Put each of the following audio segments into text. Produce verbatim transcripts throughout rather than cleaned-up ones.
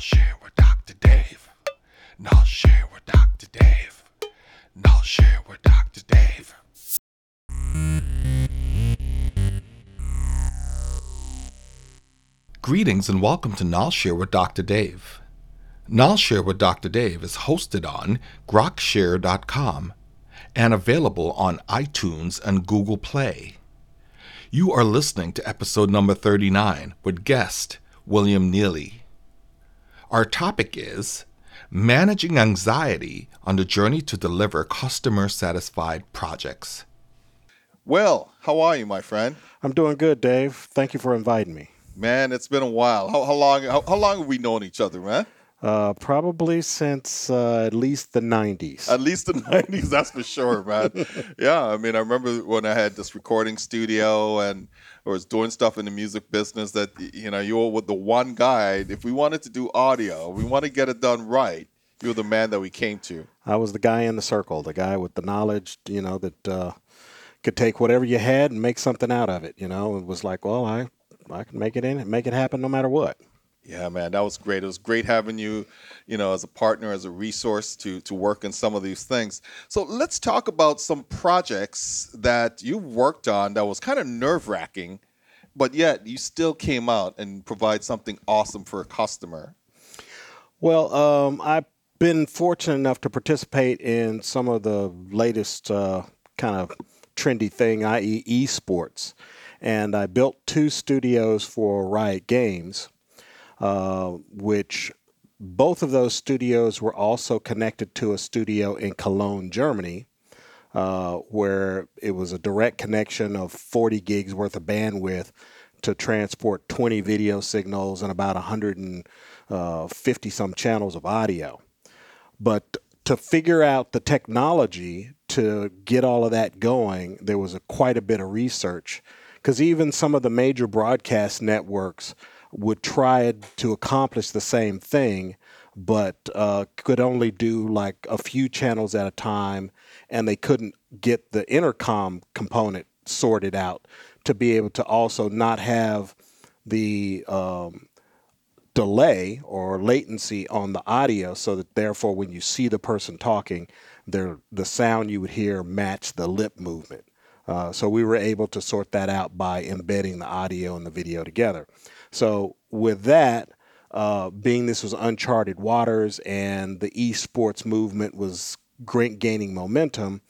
Share with Doctor Dave. Not share with Doctor Dave. Not share with Doctor Dave. Greetings and welcome to KnolShare with Doctor Dave. KnolShare with Doctor Dave is hosted on grok share dot com and available on iTunes and Google Play. You are listening to episode number thirty-nine with guest William Nealie. Our topic is Managing Anxiety on the Journey to Deliver Customer-Satisfied Projects. Will, how are you, my friend? I'm doing good, Dave. Thank you for inviting me. Man, it's been a while. How, how long how, how long have we known each other, man? Uh, probably since uh, at least the nineties. At least the nineties, that's for sure, man. Yeah, I mean, I remember when I had this recording studio and I was doing stuff in the music business that, you know, you were the one guy. If we wanted to do audio, we want to get it done right, you were the man that we came to. I was the guy in the circle, the guy with the knowledge, you know, that uh, could take whatever you had and make something out of it, you know. It was like, well, I, I can make it in and make it happen no matter what. Yeah, man, that was great. It was great having you, you know, as a partner, as a resource to to work on some of these things. So let's talk about some projects that you worked on that was kind of nerve-wracking, but yet you still came out and provide something awesome for a customer. Well, um, I've been fortunate enough to participate in some of the latest uh, kind of trendy thing, that is. Esports. And I built two studios for Riot Games, Uh, which both of those studios were also connected to a studio in Cologne, Germany, uh, where it was a direct connection of forty gigs worth of bandwidth to transport twenty video signals and about one hundred fifty some channels of audio. But to figure out the technology to get all of that going, there was a, quite a bit of research, because even some of the major broadcast networks would try to accomplish the same thing, but uh, could only do like a few channels at a time, and they couldn't get the intercom component sorted out to be able to also not have the um, delay or latency on the audio, so that therefore when you see the person talking, their the sound you would hear matched the lip movement. Uh, so we were able to sort that out by embedding the audio and the video together. So with that, uh, being this was uncharted waters and the esports movement was great, gaining momentum,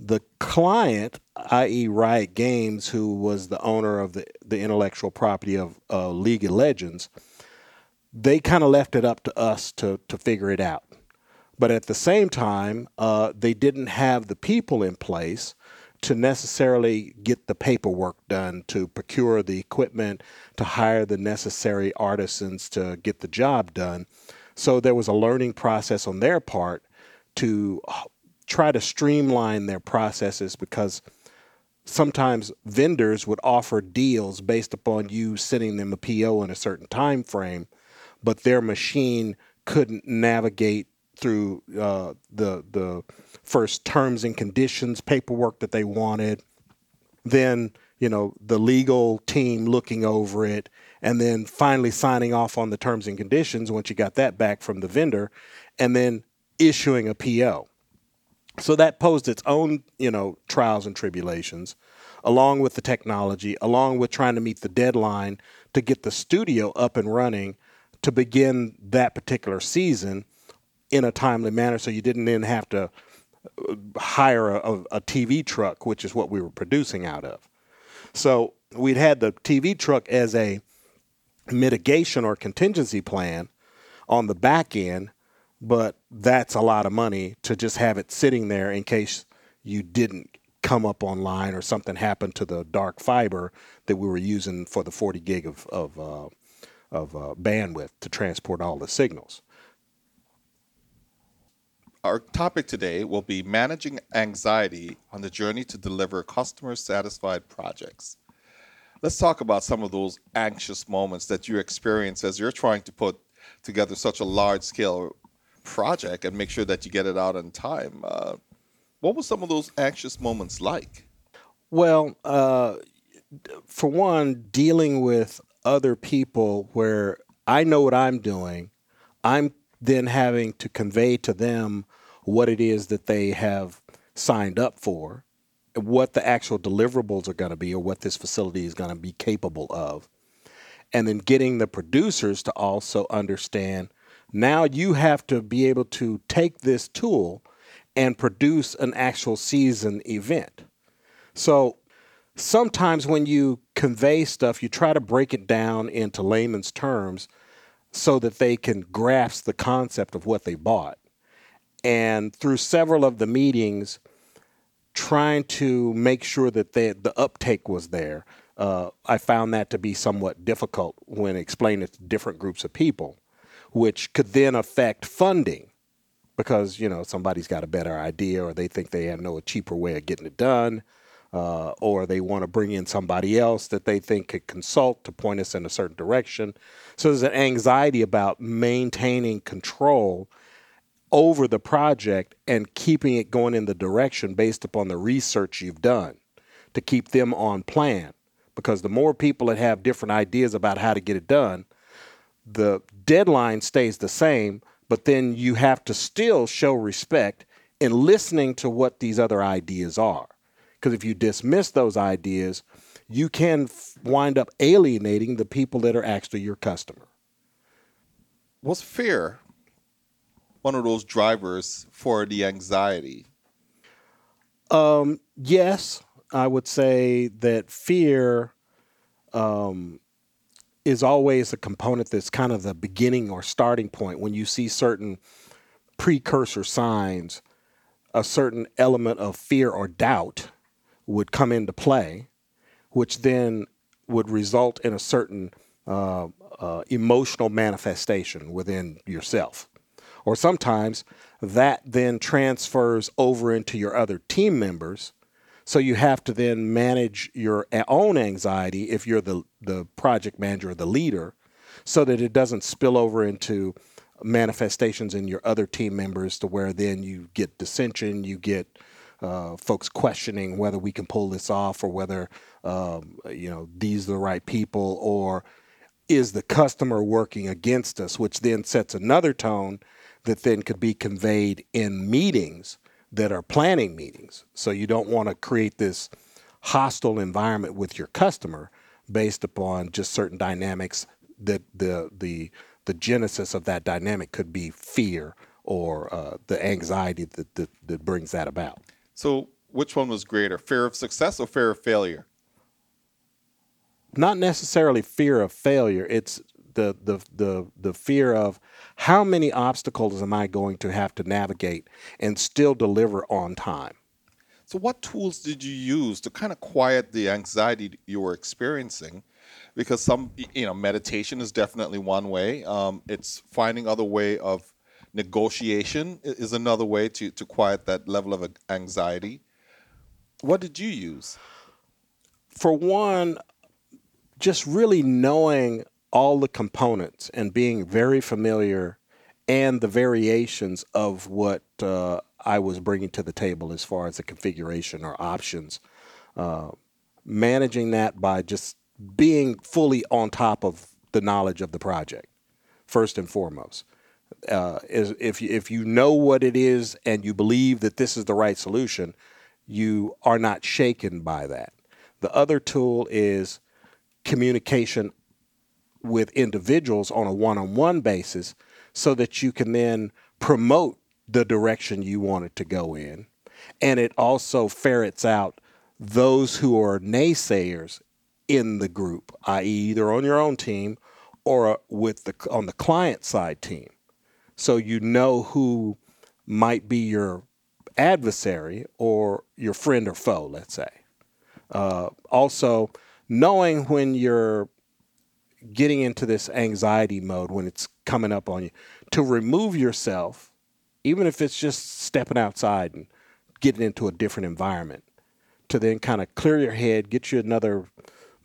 the client, that is. Riot Games, who was the owner of the, the intellectual property of uh, League of Legends, they kind of left it up to us to, to figure it out. But at the same time, uh, they didn't have the people in place to necessarily get the paperwork done, to procure the equipment, to hire the necessary artisans to get the job done. So there was a learning process on their part to try to streamline their processes, because sometimes vendors would offer deals based upon you sending them a P O in a certain time frame, but their machine couldn't navigate through uh, the the first terms and conditions paperwork that they wanted, then, you know, the legal team looking over it, and then finally signing off on the terms and conditions once you got that back from the vendor, and then issuing a P O. So that posed its own, you know, trials and tribulations, along with the technology, along with trying to meet the deadline to get the studio up and running to begin that particular season in a timely manner, so you didn't then have to hire a, a T V truck, which is what we were producing out of. So we'd had the T V truck as a mitigation or contingency plan on the back end, but that's a lot of money to just have it sitting there in case you didn't come up online or something happened to the dark fiber that we were using for the forty gig of, of, uh, of uh, bandwidth to transport all the signals. Our topic today will be managing anxiety on the journey to deliver customer-satisfied projects. Let's talk about some of those anxious moments that you experience as you're trying to put together such a large-scale project and make sure that you get it out on time. Uh, what were some of those anxious moments like? Well, uh, for one, dealing with other people where I know what I'm doing, I'm then having to convey to them what it is that they have signed up for, what the actual deliverables are going to be, or what this facility is going to be capable of. And then getting the producers to also understand, now you have to be able to take this tool and produce an actual season event. So sometimes when you convey stuff, you try to break it down into layman's terms so that they can grasp the concept of what they bought. And through several of the meetings, trying to make sure that they, the uptake was there, uh, I found that to be somewhat difficult when explaining it to different groups of people, which could then affect funding because, you know, somebody's got a better idea or they think they have no a cheaper way of getting it done, uh, or they want to bring in somebody else that they think could consult to point us in a certain direction. So there's an anxiety about maintaining control over the project and keeping it going in the direction based upon the research you've done to keep them on plan. Because the more people that have different ideas about how to get it done, the deadline stays the same, but then you have to still show respect in listening to what these other ideas are. Because if you dismiss those ideas, you can wind up alienating the people that are actually your customer. What's fair? One of those drivers for the anxiety? Um, yes, I would say that fear um, is always a component that's kind of the beginning or starting point. When you see certain precursor signs, a certain element of fear or doubt would come into play, which then would result in a certain uh, uh, emotional manifestation within yourself. Or sometimes that then transfers over into your other team members. So you have to then manage your own anxiety if you're the, the project manager or the leader so that it doesn't spill over into manifestations in your other team members to where then you get dissension, you get uh, folks questioning whether we can pull this off or whether, um, you know, these are the right people or is the customer working against us, which then sets another tone that then could be conveyed in meetings that are planning meetings. So you don't want to create this hostile environment with your customer based upon just certain dynamics that the the the genesis of that dynamic could be fear or uh, the anxiety that, that that brings that about. So which one was greater, fear of success or fear of failure? Not necessarily fear of failure. It's The, the the the fear of how many obstacles am I going to have to navigate and still deliver on time. So what tools did you use to kind of quiet the anxiety you were experiencing? Because some, you know, meditation is definitely one way. Um, it's finding other way of negotiation is another way to, to quiet that level of anxiety. What did you use? For one, just really knowing all the components and being very familiar and the variations of what uh, I was bringing to the table as far as the configuration or options, uh, managing that by just being fully on top of the knowledge of the project, first and foremost. Uh, is if you, if you know what it is and you believe that this is the right solution, you are not shaken by that. The other tool is communication with individuals on a one-on-one basis so that you can then promote the direction you want it to go in. And it also ferrets out those who are naysayers in the group, that is either on your own team or with the on the client side team. So you know who might be your adversary or your friend or foe, let's say. Uh, also, knowing when you're getting into this anxiety mode when it's coming up on you, to remove yourself, even if it's just stepping outside and getting into a different environment, to then kind of clear your head, get you another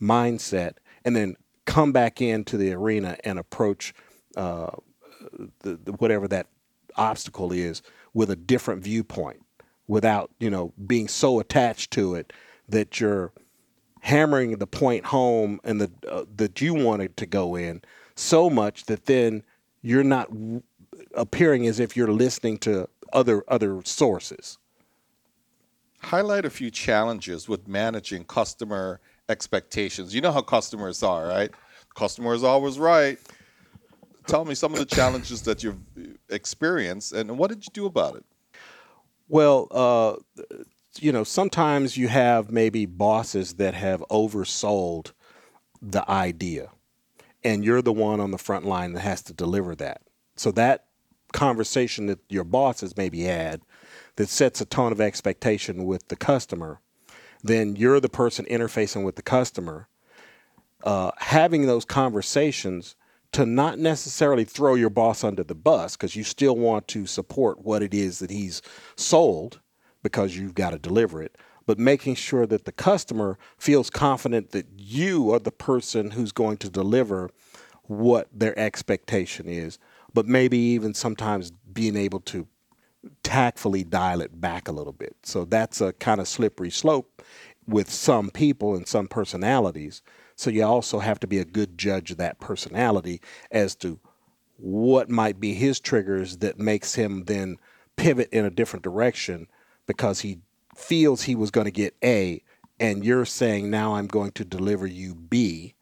mindset, and then come back into the arena and approach uh, the, the, whatever that obstacle is with a different viewpoint without, you know, being so attached to it that you're hammering the point home and the uh, that you wanted to go in so much that then you're not w- appearing as if you're listening to other other sources. Highlight a few challenges with managing customer expectations. You know how customers are, right? Customer is always right. Tell me some of the challenges that you've experienced, and what did you do about it? Well, uh, you know, sometimes you have maybe bosses that have oversold the idea, and you're the one on the front line that has to deliver that. So that conversation that your boss has maybe had that sets a tone of expectation with the customer, then you're the person interfacing with the customer. Uh, having those conversations to not necessarily throw your boss under the bus, because you still want to support what it is that he's sold, because you've got to deliver it, but making sure that the customer feels confident that you are the person who's going to deliver what their expectation is, but maybe even sometimes being able to tactfully dial it back a little bit. So that's a kind of slippery slope with some people and some personalities. So you also have to be a good judge of that personality as to what might be his triggers that makes him then pivot in a different direction because he feels he was going to get A, and you're saying, now I'm going to deliver you B,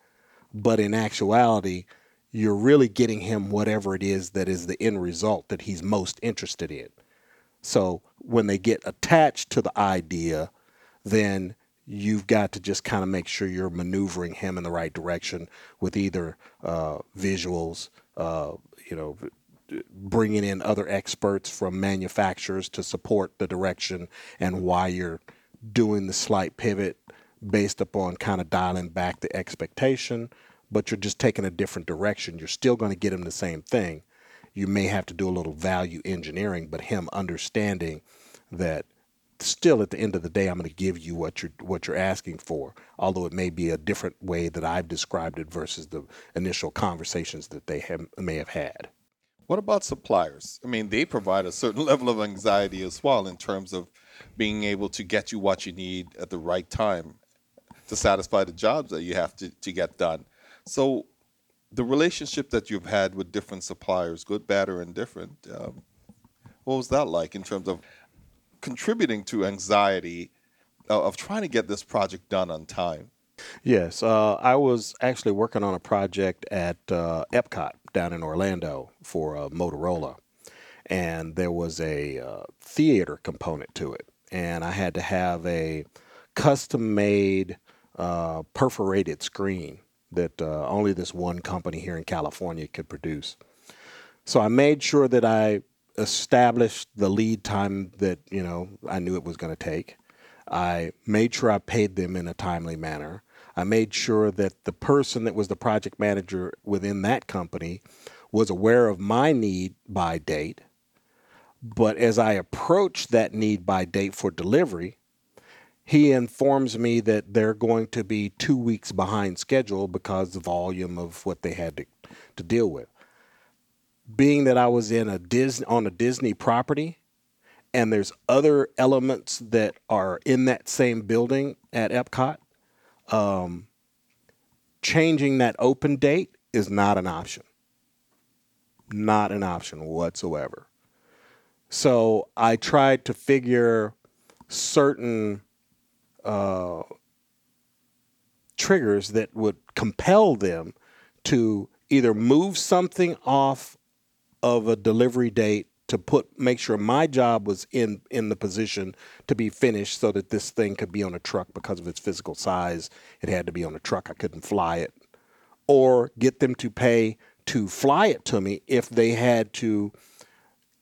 but in actuality, you're really getting him whatever it is that is the end result that he's most interested in. So when they get attached to the idea, then you've got to just kind of make sure you're maneuvering him in the right direction with either uh, visuals, uh, you know, bringing in other experts from manufacturers to support the direction and why you're doing the slight pivot based upon kind of dialing back the expectation, but you're just taking a different direction. You're still going to get him the same thing. You may have to do a little value engineering, but him understanding that still at the end of the day, I'm going to give you what you're, what you're asking for, although it may be a different way that I've described it versus the initial conversations that they have, may have had. What about suppliers? I mean, they provide a certain level of anxiety as well in terms of being able to get you what you need at the right time to satisfy the jobs that you have to, to get done. So the relationship that you've had with different suppliers, good, bad, or indifferent, um, what was that like in terms of contributing to anxiety uh, of trying to get this project done on time? Yes, uh, I was actually working on a project at uh, Epcot down in Orlando for uh, Motorola, and there was a uh, theater component to it, and I had to have a custom-made uh, perforated screen that uh, only this one company here in California could produce. So I made sure that I established the lead time that, you know, I knew it was going to take. I made sure I paid them in a timely manner. I made sure that the person that was the project manager within that company was aware of my need by date. But as I approached that need by date for delivery, he informs me that they're going to be two weeks behind schedule because of the volume of what they had to, to deal with. Being that I was in a Disney, on a Disney property, and there's other elements that are in that same building at Epcot, um, changing that open date is not an option. Not an option whatsoever. So I tried to figure certain Uh, triggers that would compel them to either move something off of a delivery date to put make sure my job was in, in the position to be finished so that this thing could be on a truck because of its physical size. It had to be on a truck. I couldn't fly it. Or get them to pay to fly it to me if they had to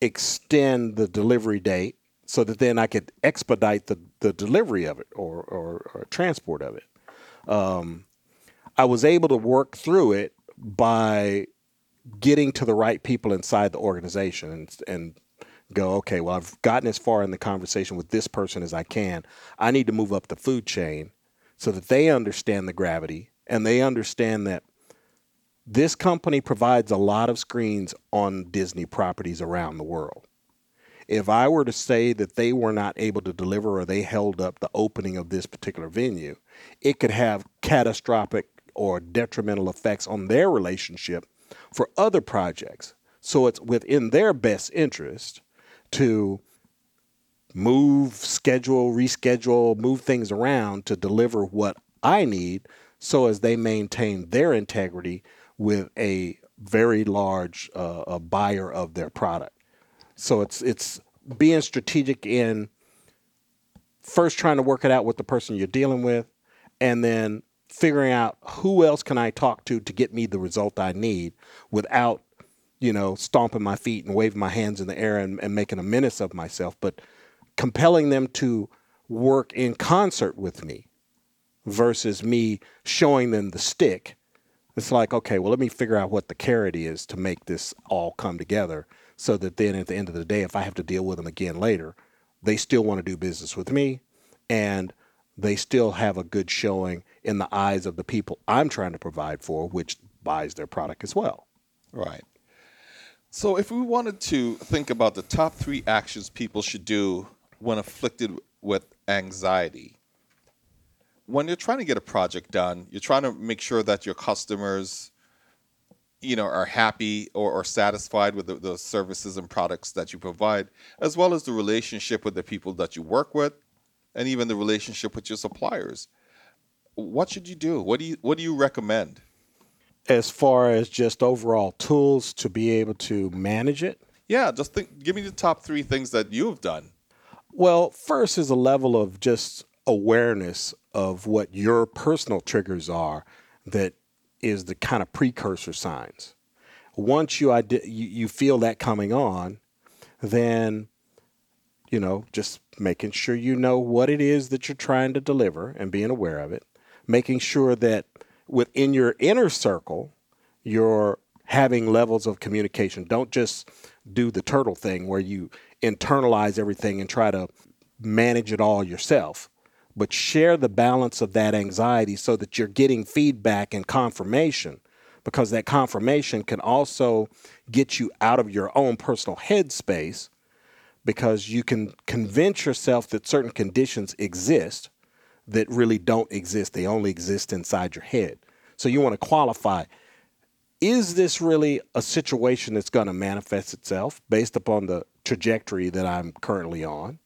extend the delivery date, so that then I could expedite the, the delivery of it or, or, or transport of it. Um, I was able to work through it by getting to the right people inside the organization and, and go, okay, well, I've gotten as far in the conversation with this person as I can. I need to move up the food chain so that they understand the gravity and they understand that this company provides a lot of screens on Disney properties around the world. If I were to say that they were not able to deliver or they held up the opening of this particular venue, it could have catastrophic or detrimental effects on their relationship for other projects. So it's within their best interest to move, schedule, reschedule, move things around to deliver what I need so as they maintain their integrity with a very large uh, a buyer of their product. So it's it's being strategic in first trying to work it out with the person you're dealing with, and then figuring out who else can I talk to to get me the result I need without, you know, stomping my feet and waving my hands in the air and, and making a menace of myself, but compelling them to work in concert with me versus me showing them the stick. It's like, okay, well, let me figure out what the carrot is to make this all come together so that then at the end of the day, if I have to deal with them again later, they still want to do business with me and they still have a good showing in the eyes of the people I'm trying to provide for, which buys their product as well. Right. So if we wanted to think about the top three actions people should do when afflicted with anxiety, when you're trying to get a project done, you're trying to make sure that your customers, you know, are happy or, or satisfied with the, the services and products that you provide, as well as the relationship with the people that you work with, and even the relationship with your suppliers. What should you do? What do you what do you recommend? As far as just overall tools to be able to manage it? Yeah, just think, give me the top three things that you've done. Well, first is a level of just awareness of what your personal triggers are that is the kind of precursor signs. Once you ide- you, you feel that coming on, then, you know, just making sure you know what it is that you're trying to deliver and being aware of it, making sure that within your inner circle, you're having levels of communication. Don't just do the turtle thing where you internalize everything and try to manage it all yourself, but share the balance of that anxiety so that you're getting feedback and confirmation, because that confirmation can also get you out of your own personal headspace, because you can convince yourself that certain conditions exist that really don't exist. They only exist inside your head. So you want to qualify, is this really a situation that's going to manifest itself based upon the trajectory that I'm currently on?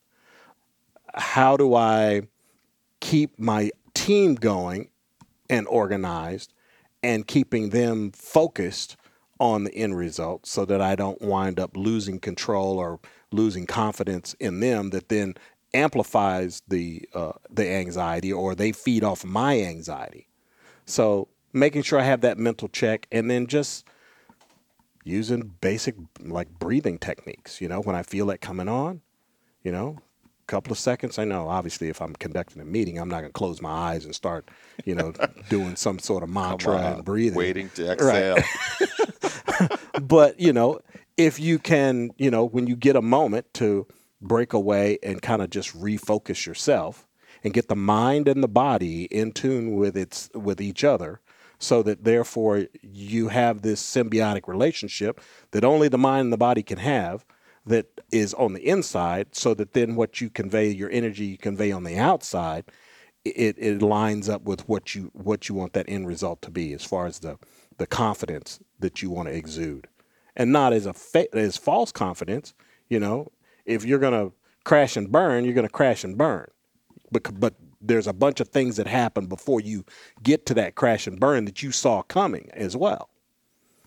How do I keep my team going and organized and keeping them focused on the end result so that I don't wind up losing control or losing confidence in them that then amplifies the uh, the anxiety, or they feed off my anxiety. So making sure I have that mental check, and then just using basic like breathing techniques. You know, when I feel that coming on, you know, a couple of seconds. I know, obviously, if I'm conducting a meeting, I'm not going to close my eyes and start, you know, doing some sort of mantra on, and breathing. Waiting to exhale. Right. But, you know, if you can, you know, when you get a moment to break away and kind of just refocus yourself and get the mind and the body in tune with its with each other so that therefore you have this symbiotic relationship that only the mind and the body can have that is on the inside, so that then what you convey, your energy you convey on the outside, it, it lines up with what you what you want that end result to be as far as the, the confidence that you want to exude. And not as a fa- as false confidence, you know. If you're going to crash and burn, you're going to crash and burn. But, but there's a bunch of things that happen before you get to that crash and burn that you saw coming as well.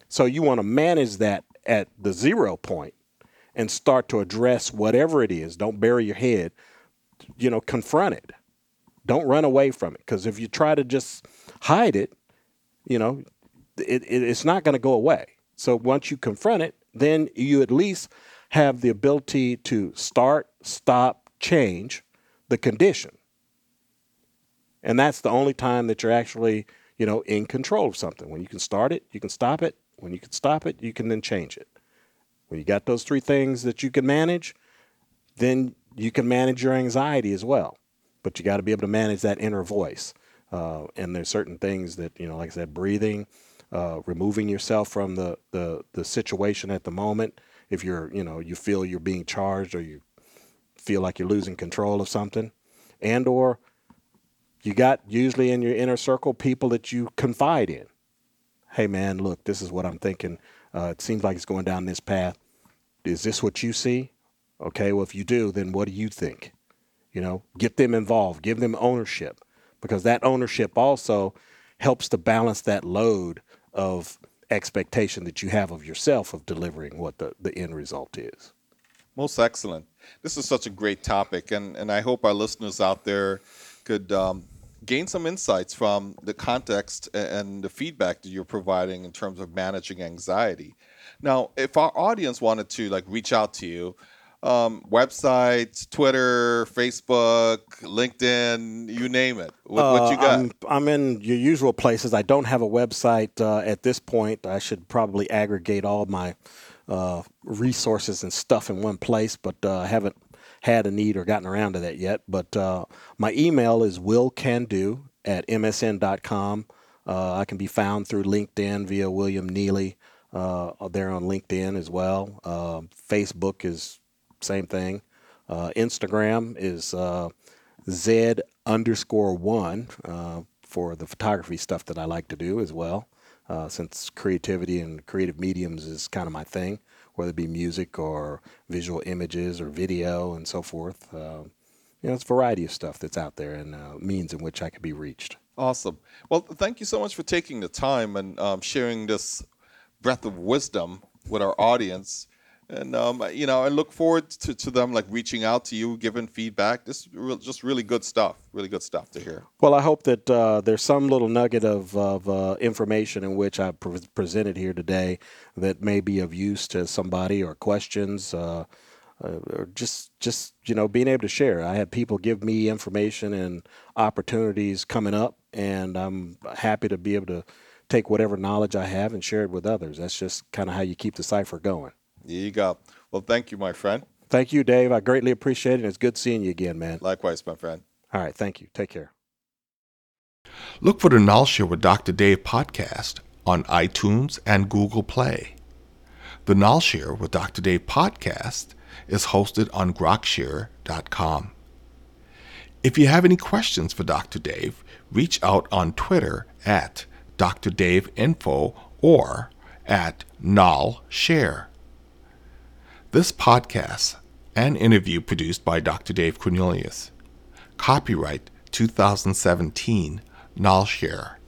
So you want to manage that at the zero point and start to address whatever it is. Don't bury your head. You know, confront it. Don't run away from it, because if you try to just hide it, you know, it, it it's not going to go away. So once you confront it, then you at least have the ability to start, stop, change the condition. And that's the only time that you're actually, you know, in control of something. When you can start it, you can stop it. When you can stop it, you can then change it. When you got those three things that you can manage, then you can manage your anxiety as well. But you got to be able to manage that inner voice. Uh, and there's certain things that, you know, like I said, breathing, Uh, removing yourself from the, the, the situation at the moment. If you're, you know, you feel you're being charged, or you feel like you're losing control of something, and or you got usually in your inner circle people that you confide in. hey, man, look, this is what I'm thinking. Uh, it seems like it's going down this path. Is this what you see? Okay, well, if you do, then what do you think? You know, get them involved. Give them ownership, because that ownership also helps to balance that load of expectation that you have of yourself of delivering what the, the end result is. Most excellent. This is such a great topic, and, and I hope our listeners out there could um, gain some insights from the context and the feedback that you're providing in terms of managing anxiety. Now, if our audience wanted to like reach out to you, um, websites, Twitter, Facebook, LinkedIn, you name it. What, uh, what you got? I'm, I'm in your usual places. I don't have a website uh, at this point. I should probably aggregate all my uh, resources and stuff in one place, but uh, I haven't had a need or gotten around to that yet. But uh, my email is willcando at m s n dot com. Uh, I can be found through LinkedIn via William Nealie. Uh, they're on LinkedIn as well. Uh, Facebook is same thing. Uh, Instagram is uh, Z underscore one uh, for the photography stuff that I like to do as well, uh, since creativity and creative mediums is kind of my thing, whether it be music or visual images or video and so forth. Uh, you know, it's a variety of stuff that's out there and uh, means in which I could be reached. Awesome. Well, thank you so much for taking the time and um, sharing this breath of wisdom with our audience. And, um, you know, I look forward to, to them, like, reaching out to you, giving feedback. This is just really good stuff, really good stuff to hear. Well, I hope that uh, there's some little nugget of, of uh, information in which I pre- presented here today that may be of use to somebody, or questions, uh, uh, or just, just, you know, being able to share. I had people give me information and opportunities coming up, and I'm happy to be able to take whatever knowledge I have and share it with others. That's just kind of how you keep the cipher going. There you go. Well, thank you, my friend. Thank you, Dave. I greatly appreciate it. It's good seeing you again, man. Likewise, my friend. All right. Thank you. Take care. Look for the KnolShare with Doctor Dave podcast on iTunes and Google Play. The KnolShare with Doctor Dave podcast is hosted on grok share dot com. If you have any questions for Doctor Dave, reach out on Twitter at Doctor Dave Info or at KnolShare. This podcast, an interview produced by Doctor Dave Cornelius. Copyright twenty seventeen, KnolShare.